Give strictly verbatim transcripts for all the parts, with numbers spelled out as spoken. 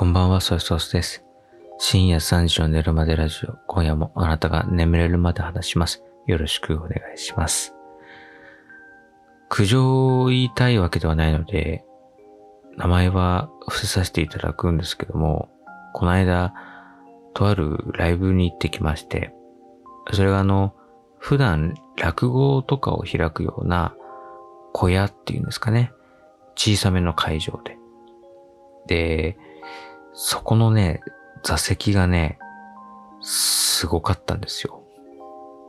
こんばんは、ソイソースです。深夜さんじを寝るまでラジオ。今夜もあなたが眠れるまで話します。よろしくお願いします。苦情を言いたいわけではないので、名前は伏せさせていただくんですけども、この間、とあるライブに行ってきまして、それがあの、普段落語とかを開くような小屋っていうんですかね。小さめの会場で。で、そこのね、座席がね、すごかったんですよ。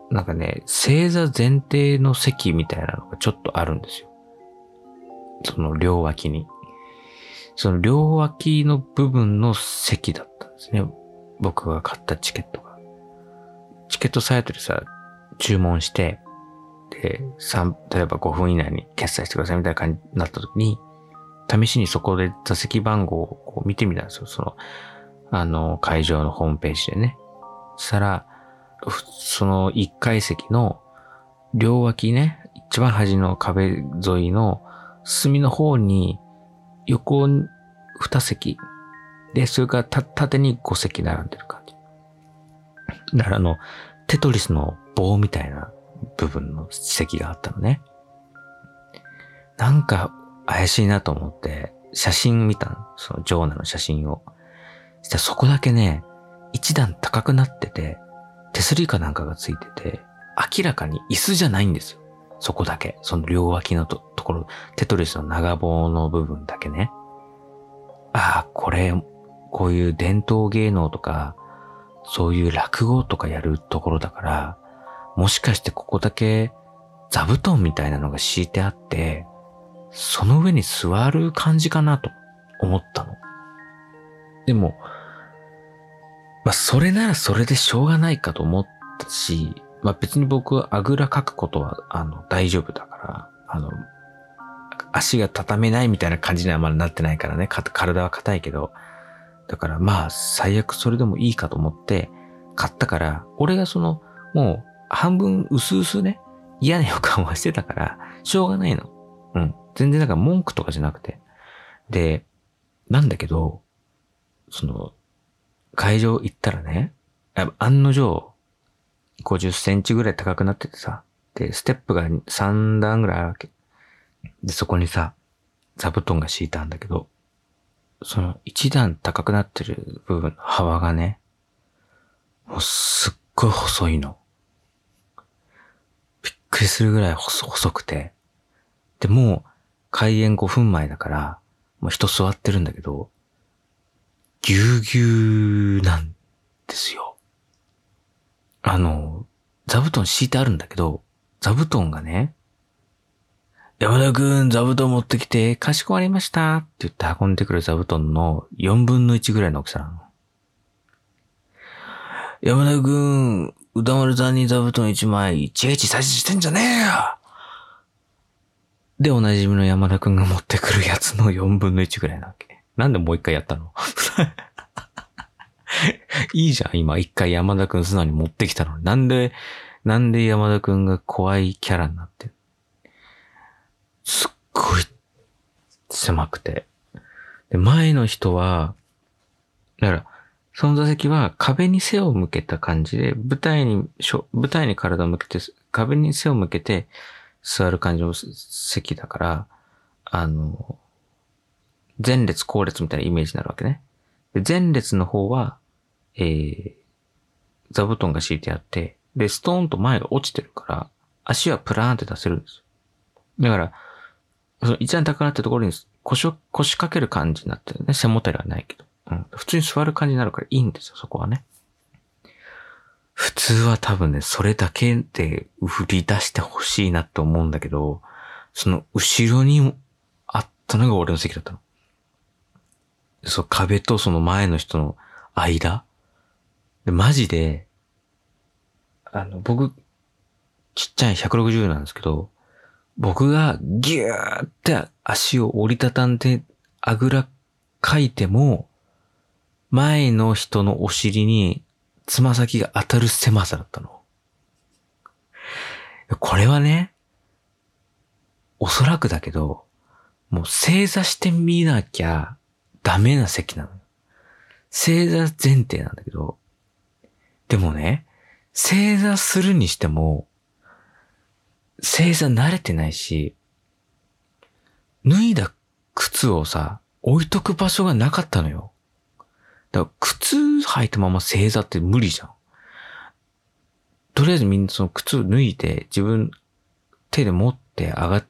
なんかね、正座前提の席みたいなのがちょっとあるんですよ。その両脇に。その両脇の部分の席だったんですね。僕が買ったチケットが。チケットサイトでさ、注文して、で、さん、例えばごふん以内に決済してくださいみたいな感じになった時に、試しにそこで座席番号をこう見てみたんですよ。その、あの、会場のホームページでね。そしたら、そのいっかい席の両脇ね、一番端の壁沿いの隅の方に横にに席。で、それからた縦にご席並んでる感じ。だからあの、テトリスの棒みたいな部分の席があったのね。なんか、怪しいなと思って、写真見たの。その、ジョーナの写真を。そしたらそこだけね、一段高くなってて、手すりかなんかがついてて、明らかに椅子じゃないんですよ。そこだけ。その両脇の と, ところ、テトリスの長棒の部分だけね。ああ、これ、こういう伝統芸能とか、そういう落語とかやるところだから、もしかしてここだけ座布団みたいなのが敷いてあって、その上に座る感じかなと思ったの。でも、まあそれならそれでしょうがないかと思ったし、まあ別に僕はあぐらかくことはあの大丈夫だから、あの、足が畳めないみたいな感じにはまだなってないからね、か体は硬いけど、だからまあ最悪それでもいいかと思って買ったから、俺がそのもう半分薄々ね、嫌な予感はしてたから、しょうがないの。うん。全然なんか文句とかじゃなくて。で、なんだけど、その、会場行ったらね、案の定、ごじゅっセンチぐらい高くなっててさ、で、ステップがさんだんぐらいあるわけ。で、そこにさ、座布団が敷いたんだけど、そのいちだん高くなってる部分の幅がね、もうすっごい細いの。びっくりするぐらい 細, 細くて、で、もう、開演ごふんまえだから、もう人座ってるんだけど、ぎゅうぎゅうなんですよ。あの、座布団敷いてあるんだけど、座布団がね、山田くん座布団持ってきて、かしこまりましたって言って運んでくる座布団のよんぶんのいちぐらいの大きさなの。山田くん、歌丸さんに座布団いちまい、いちいち差ししてんじゃねえよで、おなじみの山田くんが持ってくるやつのよんぶんのいちぐらいなわけ。なんでもう一回やったのいいじゃん、今一回山田くん素直に持ってきたのに。なんで、なんで山田くんが怖いキャラになってる。すっごい狭くて。で、前の人は、だから、その座席は壁に背を向けた感じで、舞台に、舞台に体を向けて、壁に背を向けて、座る感じの席だから、あの、前列後列みたいなイメージになるわけね。で、前列の方は、えー、座布団が敷いてあって、で、ストーンと前が落ちてるから、足はプラーンって出せるんですよ。だから、その一段高なってところに腰を、腰掛ける感じになってるね。背もたれはないけど。うん。普通に座る感じになるからいいんですよ、そこはね。普通は多分ね、それだけで振り出してほしいなって思うんだけど、その後ろにあったのが俺の席だったの。そう、壁とその前の人の間。で、マジで、あの、僕、ちっちゃいひゃくろくじゅうなんですけど、僕がギューって足を折りたたんで、あぐらかいても、前の人のお尻に、つま先が当たる狭さだったの。これはね、おそらくだけど、もう正座してみなきゃダメな席なの。正座前提なんだけど、でもね、正座するにしても、正座慣れてないし、脱いだ靴をさ、置いとく場所がなかったのよ。だから靴履いたまま正座って無理じゃん。とりあえずみんなその靴を脱いで自分手で持って上がっ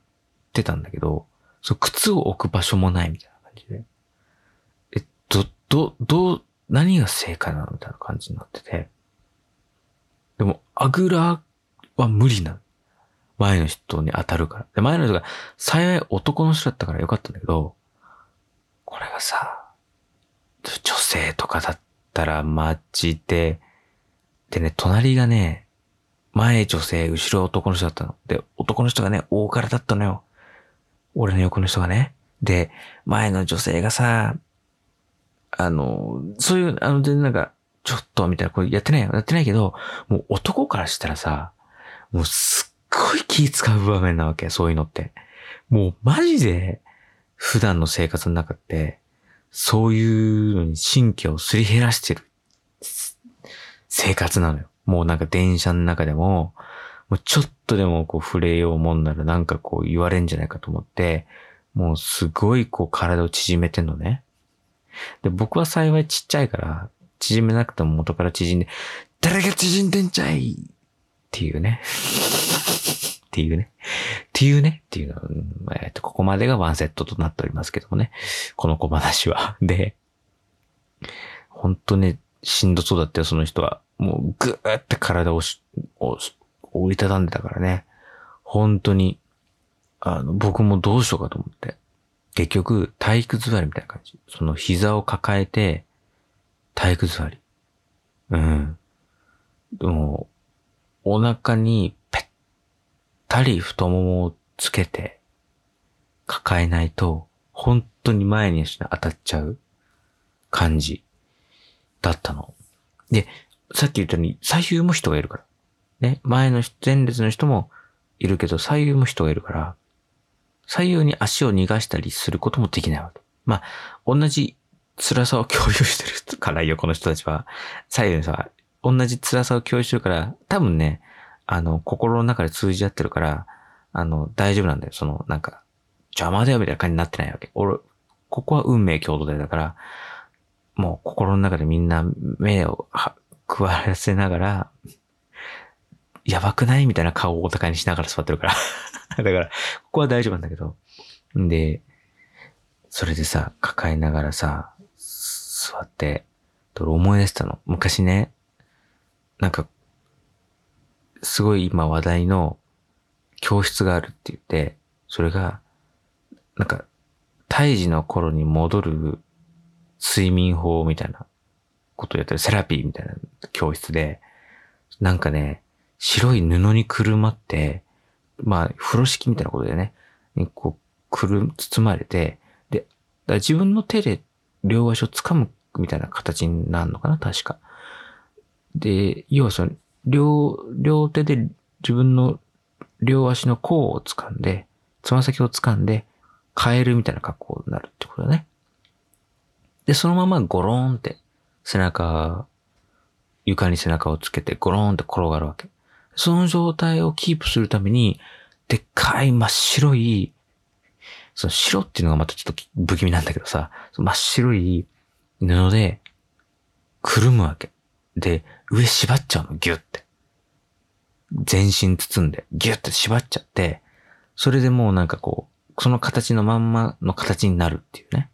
てたんだけど、その靴を置く場所もないみたいな感じで。え、ど、ど、ど、何が正解なのみたいな感じになってて。でも、あぐらは無理なの。前の人に当たるから。で、前の人が幸い男の人だったからよかったんだけど、これがさ、女性とかだったらマジで、でね、隣がね、前女性、後ろ男の人だったの。で、男の人がね、大柄だったのよ。俺の横の人がね。で、前の女性がさ、あの、そういう、あの、全然なんか、ちょっと、みたいな、これやってないよ。やってないけど、もう男からしたらさ、もうすっごい気使う場面なわけ、そういうのって。もうマジで、普段の生活の中って、そういうのに神経をすり減らしてる生活なのよ。もうなんか電車の中でも、もうちょっとでもこう触れようもんならなんかこう言われんじゃないかと思って、もうすごいこう体を縮めてんのね。で、僕は幸いちっちゃいから、縮めなくても元から縮んで、誰が縮んでんちゃいっていうね。っていうね。っていうね。っていうのは、えっと、ここまでがワンセットとなっておりますけどもね。この小話は。で、本当ね、しんどそうだったよ、その人は。もうぐーって体をし、を折りたたんでたからね。本当に、あの、僕もどうしようかと思って。結局、体育座りみたいな感じ。その膝を抱えて、体育座り。うん。でも、お腹にぺったり太ももをつけて、抱えないと、本当に前に当たっちゃう感じだったの。で、さっき言ったように左右も人がいるから。ね。前の人、前列の人もいるけど、左右も人がいるから、左右に足を逃がしたりすることもできないわけ。まあ、同じ辛さを共有してるから、横の人たちは。左右にさ、同じ辛さを共有してるから、多分ね、あの、心の中で通じ合ってるから、あの、大丈夫なんだよ。その、なんか、邪魔だよみたいな感じになってないわけ。俺、ここは運命共同体だから、もう心の中でみんな目を、食わせながら、やばくないみたいな顔をお互いにしながら座ってるから。だから、ここは大丈夫なんだけど。んで、それでさ、抱えながらさ、座って、俺思い出したの。昔ね、なんか、すごい今話題の教室があるって言って、それが、なんか、胎児の頃に戻る睡眠法みたいな。ことやってるセラピーみたいな教室で、なんかね、白い布にくるまって、まあ、風呂敷みたいなことでね、こう、くる、包まれて、で、自分の手で両足を掴むみたいな形になるのかな、確か。で、要はその、両、両手で自分の両足の甲を掴んで、つま先を掴んで、カエルみたいな格好になるってことだね。で、そのままゴローンって、背中、床に背中をつけてゴローンって転がるわけ。その状態をキープするために、でっかい真っ白い、その白っていうのがまたちょっと不気味なんだけどさ、真っ白い布でくるむわけ。で、上縛っちゃうの、ギュって。全身包んで、ギュって縛っちゃって、それでもうなんかこう、その形のまんまの形になるっていうね。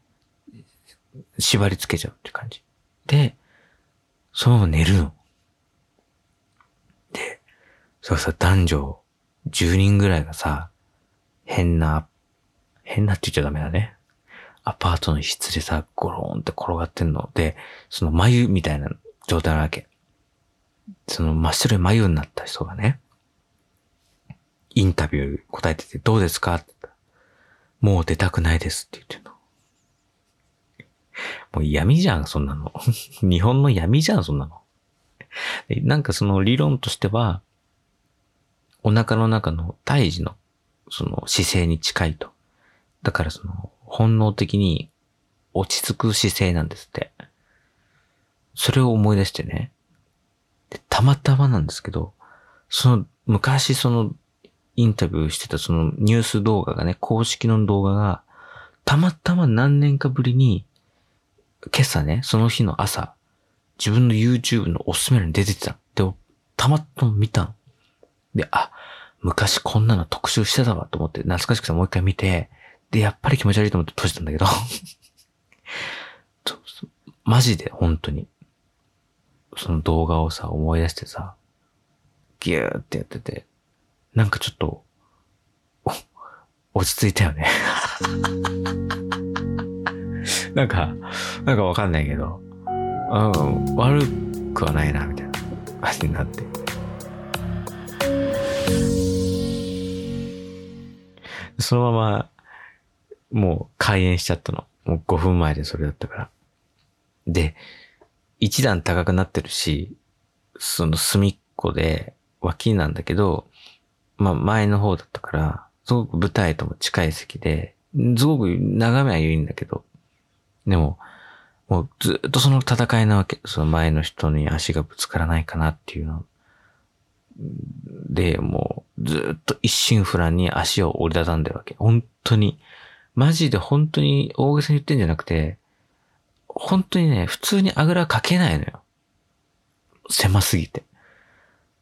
縛り付けちゃうって感じ。で、そのまま寝るの。で、それさ、男女じゅうにんぐらいがさ、変な、変なって言っちゃダメだね。アパートの一室でさ、ゴローンって転がってんの。で、その眉みたいな状態なわけ。その真っ白い眉になった人がね、インタビュー答えてて、どうですかって言ったら、もう出たくないですって言ってるの。もう闇じゃん、そんなの。日本の闇じゃん、そんなの。なんかその理論としては、お腹の中の胎児のその姿勢に近いと。だからその本能的に落ち着く姿勢なんですって。それを思い出してね。で、たまたまなんですけど、その、昔その、インタビューしてたそのニュース動画がね、公式の動画が、たまたま何年かぶりに、今朝ね、その日の朝、自分の YouTube のおすすめ欄に出てきた。で、たまたま見たの。で、あ、昔こんなの特集してたわと思って、懐かしくてもう一回見て、で、やっぱり気持ち悪いと思って閉じたんだけど。マジで、本当に。その動画をさ、思い出してさ、ギューってやってて、なんかちょっと、落ち着いたよね。なんか、なんかわかんないけど、うん、悪くはないな、みたいな感じになって。そのまま、もう開演しちゃったの。もうごふんまえでそれだったから。で、一段高くなってるし、その隅っこで脇なんだけど、まあ前の方だったから、すごく舞台とも近い席で、すごく眺めはいいんだけど、でも、もうずっとその戦いなわけ。その前の人に足がぶつからないかなっていうの。で、もうずっと一心不乱に足を折りたたんでるわけ。本当に、マジで本当に大げさに言ってんじゃなくて、本当にね、普通にあぐらかけないのよ。狭すぎて。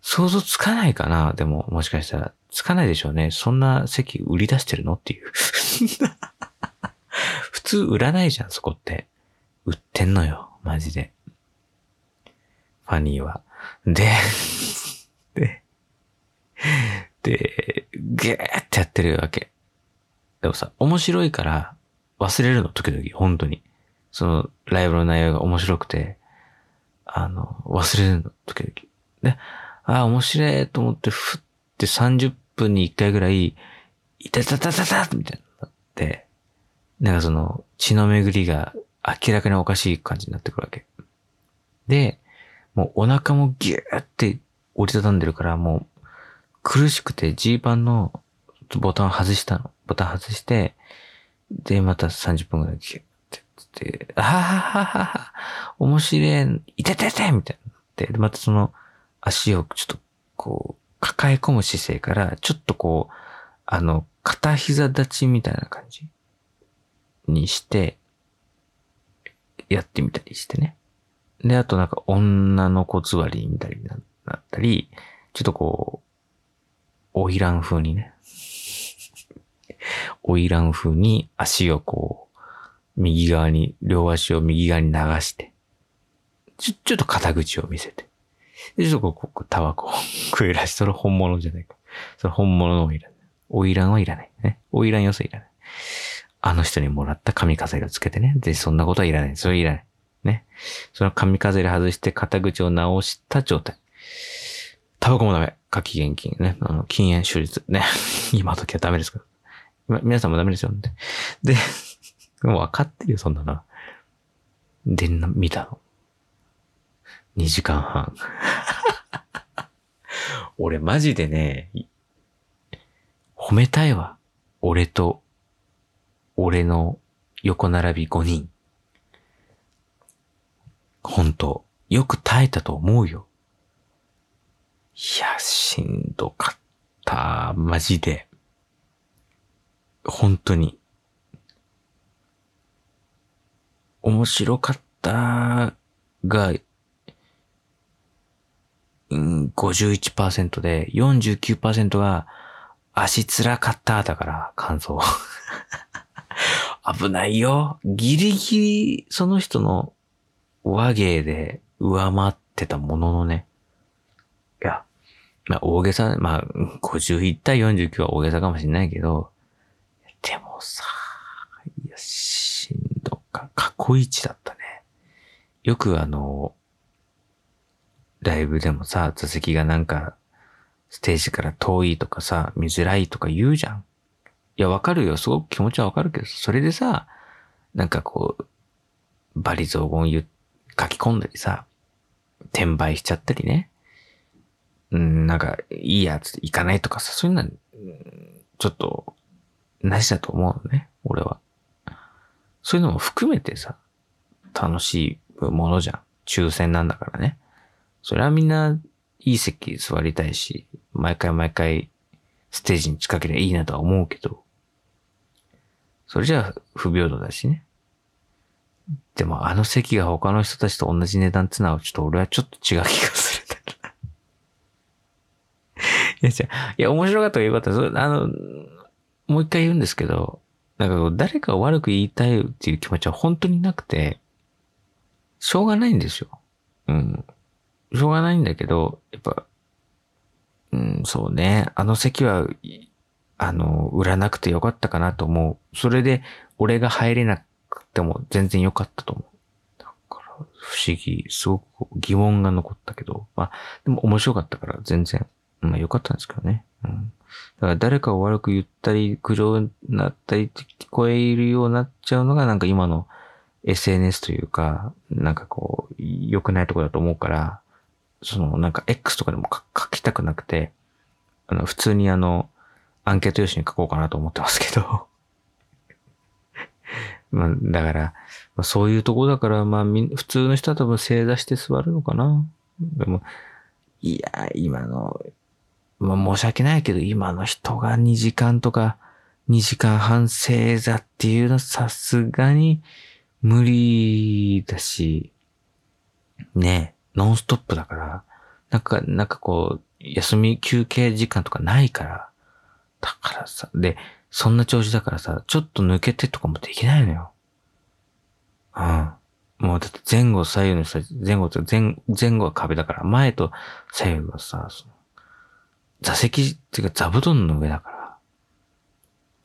想像つかないかな？でも、もしかしたら。つかないでしょうね。そんな席売り出してるのっていう。普通売らないじゃん、そこって。売ってんのよ、マジで。ファニーは。で、で、で、ゲーってやってるわけ。でもさ、面白いから忘れるの、時々、本当に。その、ライブの内容が面白くて、あの、忘れるの、時々。で、ああ、面白いと思って、ふってさんじゅっぷんにいっかいぐらい、いたたたたたみたいになって、なんかその、血の巡りが明らかにおかしい感じになってくるわけ。で、もうお腹もギューって折りたたんでるから、もう、苦しくてジーパンのボタン外したの。ボタン外して、で、またさんじゅっぷんぐらいギューってって、あはははは、面白い、いたたたみたいになって、で、またその、足をちょっとこう抱え込む姿勢からちょっとこうあの片膝立ちみたいな感じにしてやってみたりしてね。で、あとなんか女の子座りみたいになったり、ちょっとこうおいらん風にね、おいらん風に足をこう右側に、両足を右側に流して、ちょ、ちょっと肩口を見せて。で、ちょっとこう、タバコを食いらし、それ本物じゃないか。それ本物のもいらない。おいらんはいらない。ね。おいらん要素いらない。あの人にもらった神風がつけてね。で、そんなことはいらない。それいらない。ね。その神風で外して肩口を直した状態。タバコもダメ。火気厳禁ね。あの、禁煙終日ね。今時はダメですから。皆さんもダメですよ、ね。で、もう分かってるよ、そんなの。で、見たの。にじかんはん。俺マジでね、褒めたいわ。俺と、俺の横並びごにん。本当、よく耐えたと思うよ。いや、しんどかった。マジで。本当に。面白かったが、ごじゅういちパーセント で よんじゅうきゅうパーセント が足辛かっただから感想危ないよ。ギリギリその人の和芸で上回ってたもののね。いや、まあ大げさ、まあごじゅういちたいよんじゅうきゅうは大げさかもしれないけど、でもさ、いやしんどか、過去一だったね。よくあのライブでもさ、座席がなんか、ステージから遠いとかさ、見づらいとか言うじゃん。いや、わかるよ。すごく気持ちはわかるけど、それでさ、なんかこう、罵詈雑言ゆ書き込んだりさ、転売しちゃったりね。うん、なんか、いいやつ行かないとかさ、そういうのは、ちょっと、なしだと思うのね、俺は。そういうのも含めてさ、楽しいものじゃん。抽選なんだからね。それはみんないい席座りたいし、毎回毎回ステージに近ければいいなとは思うけど、それじゃあ不平等だしね。でもあの席が他の人たちと同じ値段ってのはちょっと俺はちょっと違う気がする。いや、じゃいや、面白かったらよかった。それ、あの、もう一回言うんですけど、なんか誰かを悪く言いたいっていう気持ちは本当になくて、しょうがないんですよ。うん。しょうがないんだけど、やっぱ、うん、そうね。あの席は、あの、売らなくてよかったかなと思う。それで、俺が入れなくても全然よかったと思う。だから、不思議。すごく疑問が残ったけど、まあ、でも面白かったから全然。まあ良かったんですけどね。うん。だから誰かを悪く言ったり、苦情になったりって聞こえるようになっちゃうのがなんか今の エスエヌエス というか、なんかこう、良くないところだと思うから、そのなんか X とかでも書きたくなくて、あの、普通にあの、アンケート用紙に書こうかなと思ってますけど。まあ、だから、まあ、そういうとこだから、まあ、普通の人は多分正座して座るのかな。でも、いや、今の、まあ、申し訳ないけど、今の人がにじかんとかにじかんはん正座っていうのはさすがに無理だし、ね、ノンストップだから、なんか、なんかこう、休み休憩時間とかないから、だからさ、で、そんな調子だからさ、ちょっと抜けてとかもできないのよ。うん。もうだって前後左右のさ、前後と前、前後は壁だから、前と左右はさ、座席っていうか座布団の上だから、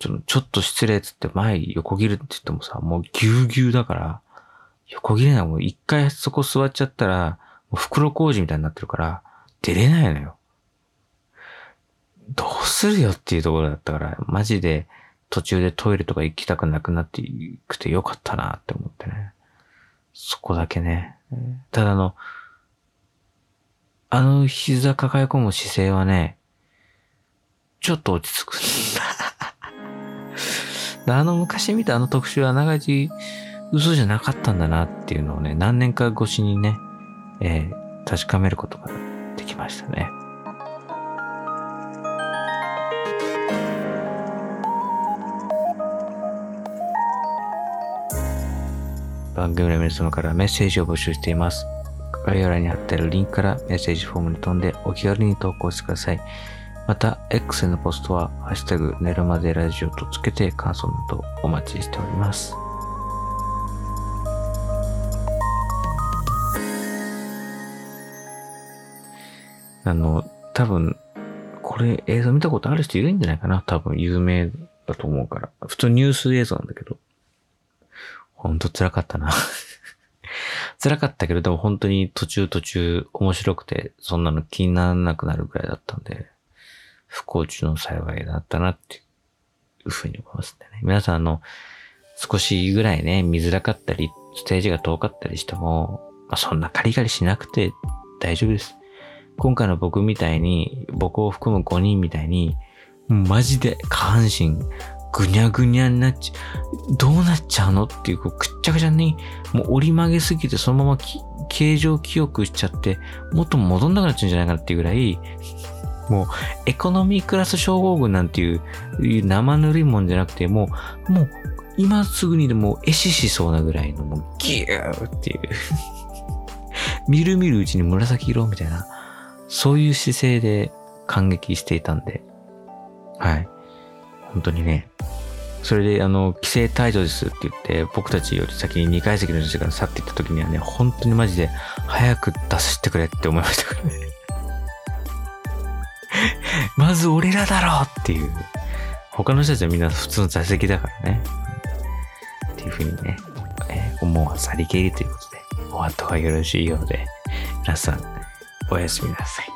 ちょ、ちょっと失礼っつって前横切るって言ってもさ、もうぎゅうぎゅうだから、横切れない。もう一回そこ座っちゃったら、もう袋小路みたいになってるから、出れないのよ。どうするよっていうところだったから、マジで途中でトイレとか行きたくなくなってくてよかったなって思ってね。そこだけね。ただあの、あの膝抱え込む姿勢はね、ちょっと落ち着くんだ。あの昔見たあの特集は長い嘘じゃなかったんだなっていうのをね、何年か越しにね、えー、確かめることができましたね。番組の皆様からメッセージを募集しています。概要欄に貼ってあるリンクからメッセージフォームに飛んでお気軽に投稿してください。また X のポストはハッシュタグ寝るまでラジオとつけて感想などお待ちしております。あの多分これ映像見たことある人いるんじゃないかな。多分有名だと思うから。普通ニュース映像なんだけど、ほんと辛かったな。辛かったけれども本当に途中途中面白くて、そんなの気にならなくなるくらいだったんで、不幸中の幸いだったなっていうふうに思いますね。皆さんあの、少しぐらいね、見づらかったり、ステージが遠かったりしても、まあ、そんなカリカリしなくて大丈夫です。今回の僕みたいに、僕を含むごにんみたいに、マジで下半身、ぐにゃぐにゃになっちゃう、どうなっちゃうのっていう、こうくっちゃくちゃに、もう折り曲げすぎてそのまま形状記憶しちゃって、元に戻んなくなっちゃうんじゃないかなっていうぐらい、もうエコノミークラス症候群なんていう、いう生ぬるいもんじゃなくて、もう、もう今すぐにでもえししそうなぐらいの、もうギューっていう。みるみるうちに紫色みたいな、そういう姿勢で感激していたんで、はい。本当にね。それで、あの、規制退場ですって言って、僕たちより先ににかい席の人たちから去っていった時にはね、本当にマジで、早く出してくれって思いましたからね。まず俺らだろっていう。他の人たちはみんな普通の座席だからね。っていうふうにね、えー、思わさりげりということで、お後がよろしいようで、皆さん、おやすみなさい。